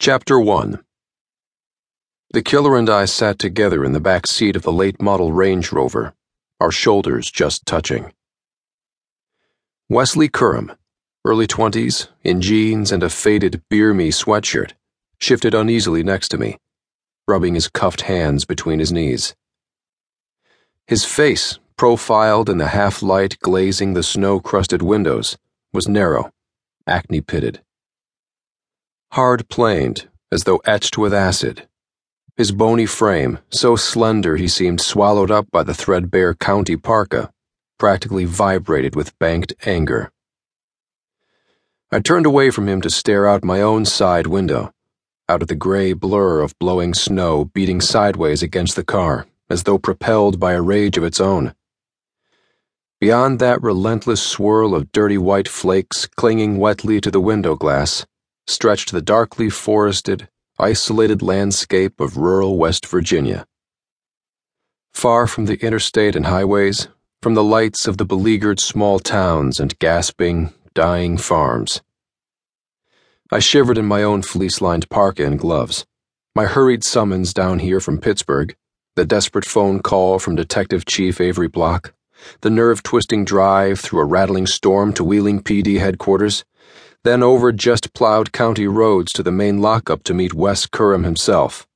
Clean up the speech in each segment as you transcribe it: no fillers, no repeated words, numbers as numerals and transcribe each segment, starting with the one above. Chapter 1. The killer and I sat together in the back seat of the late-model Range Rover, our shoulders just touching. Wesley Currum, early 20s, in jeans and a faded Beer Me sweatshirt, shifted uneasily next to me, rubbing his cuffed hands between his knees. His face, profiled in the half-light glazing the snow-crusted windows, was narrow, acne-pitted. Hard-planed, as though etched with acid, his bony frame, so slender he seemed swallowed up by the threadbare county parka, practically vibrated with banked anger. I turned away from him to stare out my own side window, out at the gray blur of blowing snow beating sideways against the car, as though propelled by a rage of its own. Beyond that relentless swirl of dirty white flakes clinging wetly to the window glass, stretched the darkly forested, isolated landscape of rural West Virginia. Far from the interstate and highways, from the lights of the beleaguered small towns and gasping, dying farms. I shivered in my own fleece-lined parka and gloves, my hurried summons down here from Pittsburgh, the desperate phone call from Detective Chief Avery Block, the nerve-twisting drive through a rattling storm to Wheeling PD headquarters, then over just-plowed county roads to the main lockup to meet Wes Currum himself.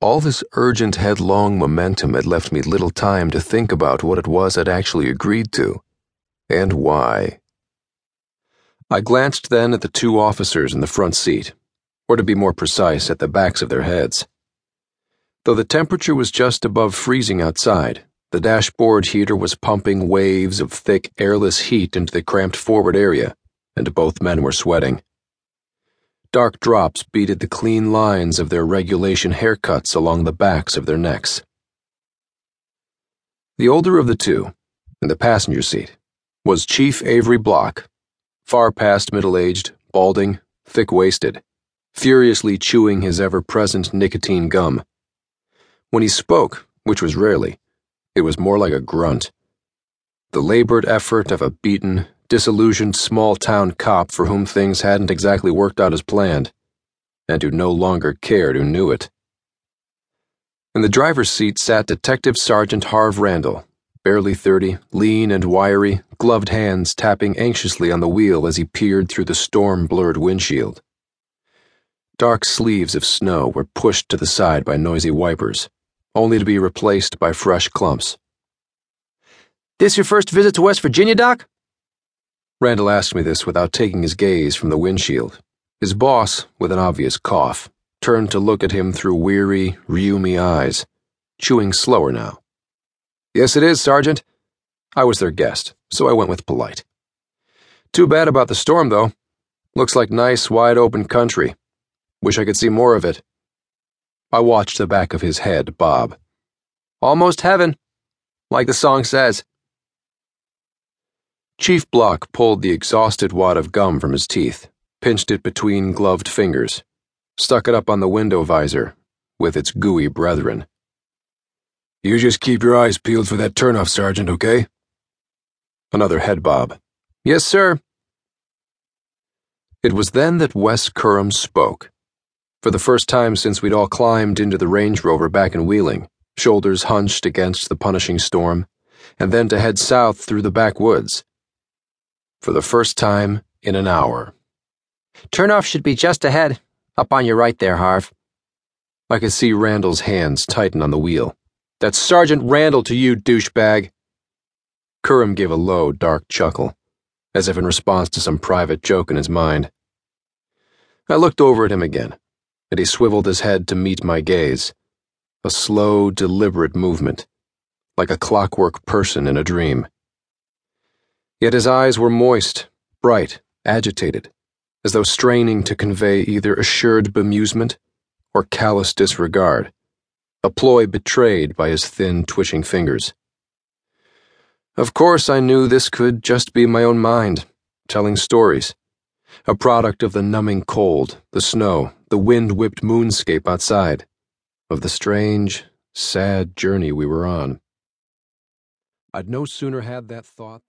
All this urgent headlong momentum had left me little time to think about what it was I'd actually agreed to, and why. I glanced then at the two officers in the front seat, or to be more precise, at the backs of their heads. Though the temperature was just above freezing outside, the dashboard heater was pumping waves of thick, airless heat into the cramped forward area, and both men were sweating. Dark drops beaded the clean lines of their regulation haircuts along the backs of their necks. The older of the two, in the passenger seat, was Chief Avery Block, far past middle-aged, balding, thick-waisted, furiously chewing his ever-present nicotine gum. When he spoke, which was rarely, it was more like a grunt. The labored effort of a beaten, disillusioned small-town cop for whom things hadn't exactly worked out as planned, and who no longer cared who knew it. In the driver's seat sat Detective Sergeant Harve Randall, barely 30, lean and wiry, gloved hands tapping anxiously on the wheel as he peered through the storm-blurred windshield. Dark sleeves of snow were pushed to the side by noisy wipers, only to be replaced by fresh clumps. "This your first visit to West Virginia, Doc?" Randall asked me this without taking his gaze from the windshield. His boss, with an obvious cough, turned to look at him through weary, rheumy eyes, chewing slower now. "Yes, it is, Sergeant." I was their guest, so I went with polite. "Too bad about the storm, though. Looks like nice, wide-open country. Wish I could see more of it." I watched the back of his head bob. "Almost heaven, like the song says." Chief Block pulled the exhausted wad of gum from his teeth, pinched it between gloved fingers, stuck it up on the window visor with its gooey brethren. "You just keep your eyes peeled for that turnoff, Sergeant, okay?" Another head bob. "Yes, sir." It was then that Wes Currum spoke, for the first time since we'd all climbed into the Range Rover back in Wheeling, shoulders hunched against the punishing storm, and then to head south through the backwoods. For the first time in an hour. "Turnoff should be just ahead, up on your right there, Harve." I could see Randall's hands tighten on the wheel. "That's Sergeant Randall to you, douchebag." Currum gave a low, dark chuckle, as if in response to some private joke in his mind. I looked over at him again, and he swiveled his head to meet my gaze. A slow, deliberate movement, like a clockwork person in a dream. Yet his eyes were moist, bright, agitated, as though straining to convey either assured bemusement or callous disregard, a ploy betrayed by his thin, twitching fingers. Of course, I knew this could just be my own mind, telling stories, a product of the numbing cold, the snow, the wind-whipped moonscape outside, of the strange, sad journey we were on. I'd no sooner had that thought than